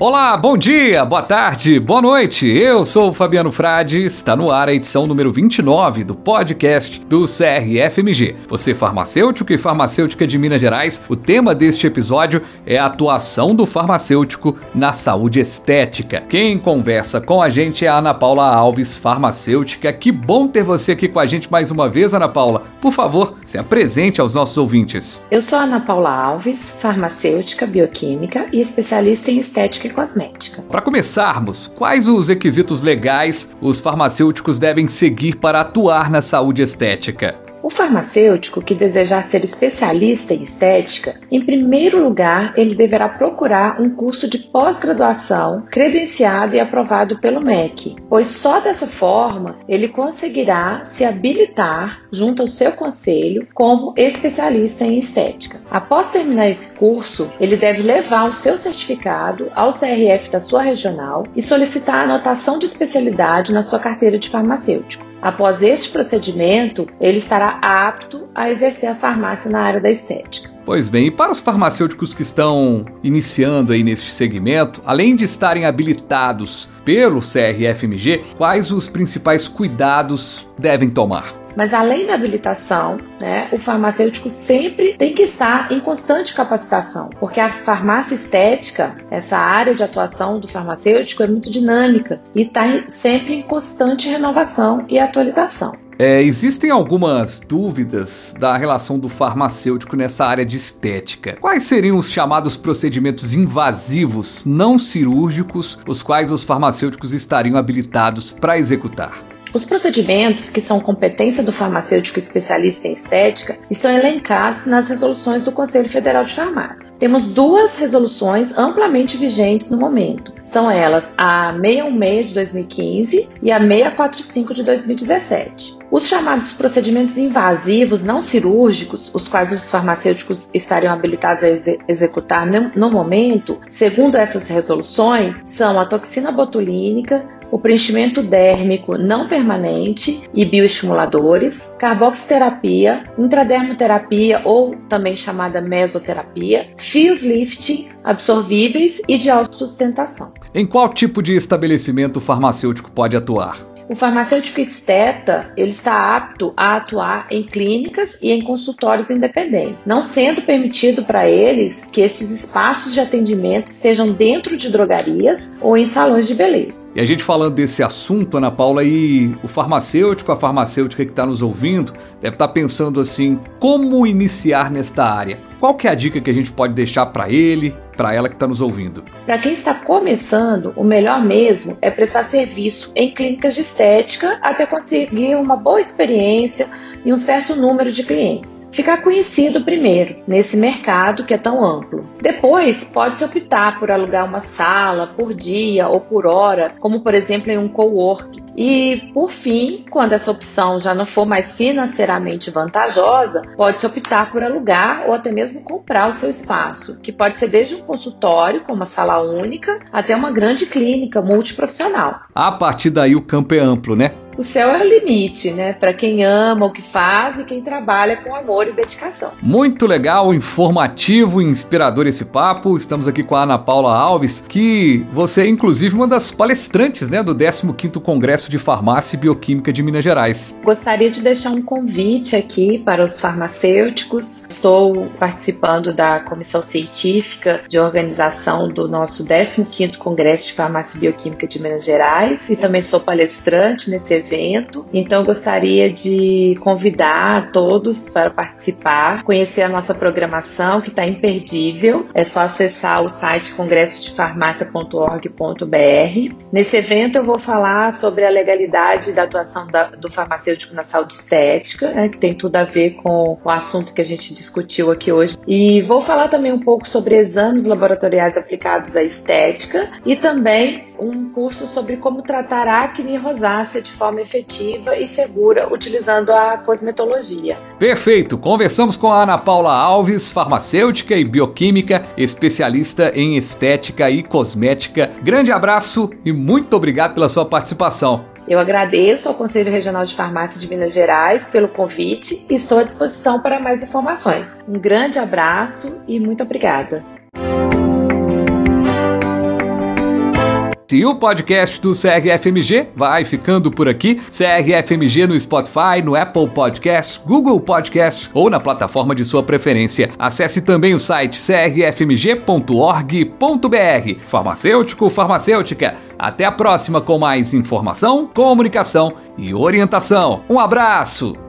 Olá, bom dia, boa tarde, boa noite. Eu sou o Fabiano Frade e está no ar a edição número 29 do podcast do CRFMG. Você farmacêutico e farmacêutica de Minas Gerais, o tema deste episódio é a atuação do farmacêutico na saúde estética. Quem conversa com a gente é a Ana Paula Alves, farmacêutica. Que bom ter você aqui com a gente mais uma vez, Ana Paula. Por favor, se apresente aos nossos ouvintes. Eu sou a Ana Paula Alves, farmacêutica, bioquímica e especialista em estética e cosmética. Para começarmos, quais os requisitos legais os farmacêuticos devem seguir para atuar na saúde estética? O farmacêutico que desejar ser especialista em estética, em primeiro lugar, ele deverá procurar um curso de pós-graduação credenciado e aprovado pelo MEC, pois só dessa forma ele conseguirá se habilitar junto ao seu conselho como especialista em estética. Após terminar esse curso, ele deve levar o seu certificado ao CRF da sua regional e solicitar a anotação de especialidade na sua carteira de farmacêutico. Após este procedimento, ele estará apto a exercer a farmácia na área da estética. Pois bem, e para os farmacêuticos que estão iniciando aí neste segmento, além de estarem habilitados pelo CRFMG, quais os principais cuidados devem tomar? Mas além da habilitação, o farmacêutico sempre tem que estar em constante capacitação, porque a farmácia estética, essa área de atuação do farmacêutico, é muito dinâmica e está sempre em constante renovação e atualização. Existem algumas dúvidas da relação do farmacêutico nessa área de estética. Quais seriam os chamados procedimentos invasivos, não cirúrgicos, os quais os farmacêuticos estariam habilitados para executar? Os procedimentos que são competência do farmacêutico especialista em estética estão elencados nas resoluções do Conselho Federal de Farmácia. Temos duas resoluções amplamente vigentes no momento. São elas a 616 de 2015 e a 645 de 2017. Os chamados procedimentos invasivos não cirúrgicos, os quais os farmacêuticos estariam habilitados a executar no momento, segundo essas resoluções, são a toxina botulínica, o preenchimento dérmico não permanente e bioestimuladores, carboxiterapia, intradermoterapia ou também chamada mesoterapia, fios lifting absorvíveis e de autossustentação. Em qual tipo de estabelecimento o farmacêutico pode atuar? O farmacêutico esteta, ele está apto a atuar em clínicas e em consultórios independentes, não sendo permitido para eles que esses espaços de atendimento estejam dentro de drogarias ou em salões de beleza. E a gente falando desse assunto, Ana Paula, e o farmacêutico, a farmacêutica que está nos ouvindo, deve estar pensando assim, como iniciar nesta área? Qual que é a dica que a gente pode deixar para ele, para ela que está nos ouvindo? Para quem está começando, o melhor mesmo é prestar serviço em clínicas de estética até conseguir uma boa experiência e um certo número de clientes. Ficar conhecido primeiro, nesse mercado que é tão amplo. Depois, pode-se optar por alugar uma sala por dia ou por hora, como por exemplo em um coworking. E, por fim, quando essa opção já não for mais financeiramente vantajosa, pode-se optar por alugar ou até mesmo comprar o seu espaço, que pode ser desde um consultório, com uma sala única, até uma grande clínica multiprofissional. A partir daí o campo é amplo, né? O céu é o limite, para quem ama o que faz e quem trabalha com amor e dedicação. Muito legal, informativo, inspirador esse papo. Estamos aqui com a Ana Paula Alves, que você é inclusive uma das palestrantes, do 15º Congresso de Farmácia e Bioquímica de Minas Gerais. Gostaria de deixar um convite aqui para os farmacêuticos. Estou participando da comissão científica de organização do nosso 15º Congresso de Farmácia e Bioquímica de Minas Gerais e também sou palestrante nesse evento, então eu gostaria de convidar todos para participar, conhecer a nossa programação que está imperdível, é só acessar o site congressodefarmacia.org.br. Nesse evento eu vou falar sobre a legalidade da atuação do farmacêutico na saúde estética, que tem tudo a ver com o assunto que a gente discutiu aqui hoje, e vou falar também um pouco sobre exames laboratoriais aplicados à estética e também um curso sobre como tratar acne e rosácea de forma efetiva e segura, utilizando a cosmetologia. Perfeito! Conversamos com a Ana Paula Alves, farmacêutica e bioquímica, especialista em estética e cosmética. Grande abraço e muito obrigado pela sua participação. Eu agradeço ao Conselho Regional de Farmácia de Minas Gerais pelo convite e estou à disposição para mais informações. Um grande abraço e muito obrigada. E o podcast do CRFMG vai ficando por aqui. CRFMG no Spotify, no Apple Podcasts, Google Podcasts ou na plataforma de sua preferência. Acesse também o site crfmg.org.br. Farmacêutico, farmacêutica, até a próxima com mais informação, comunicação e orientação. Um abraço!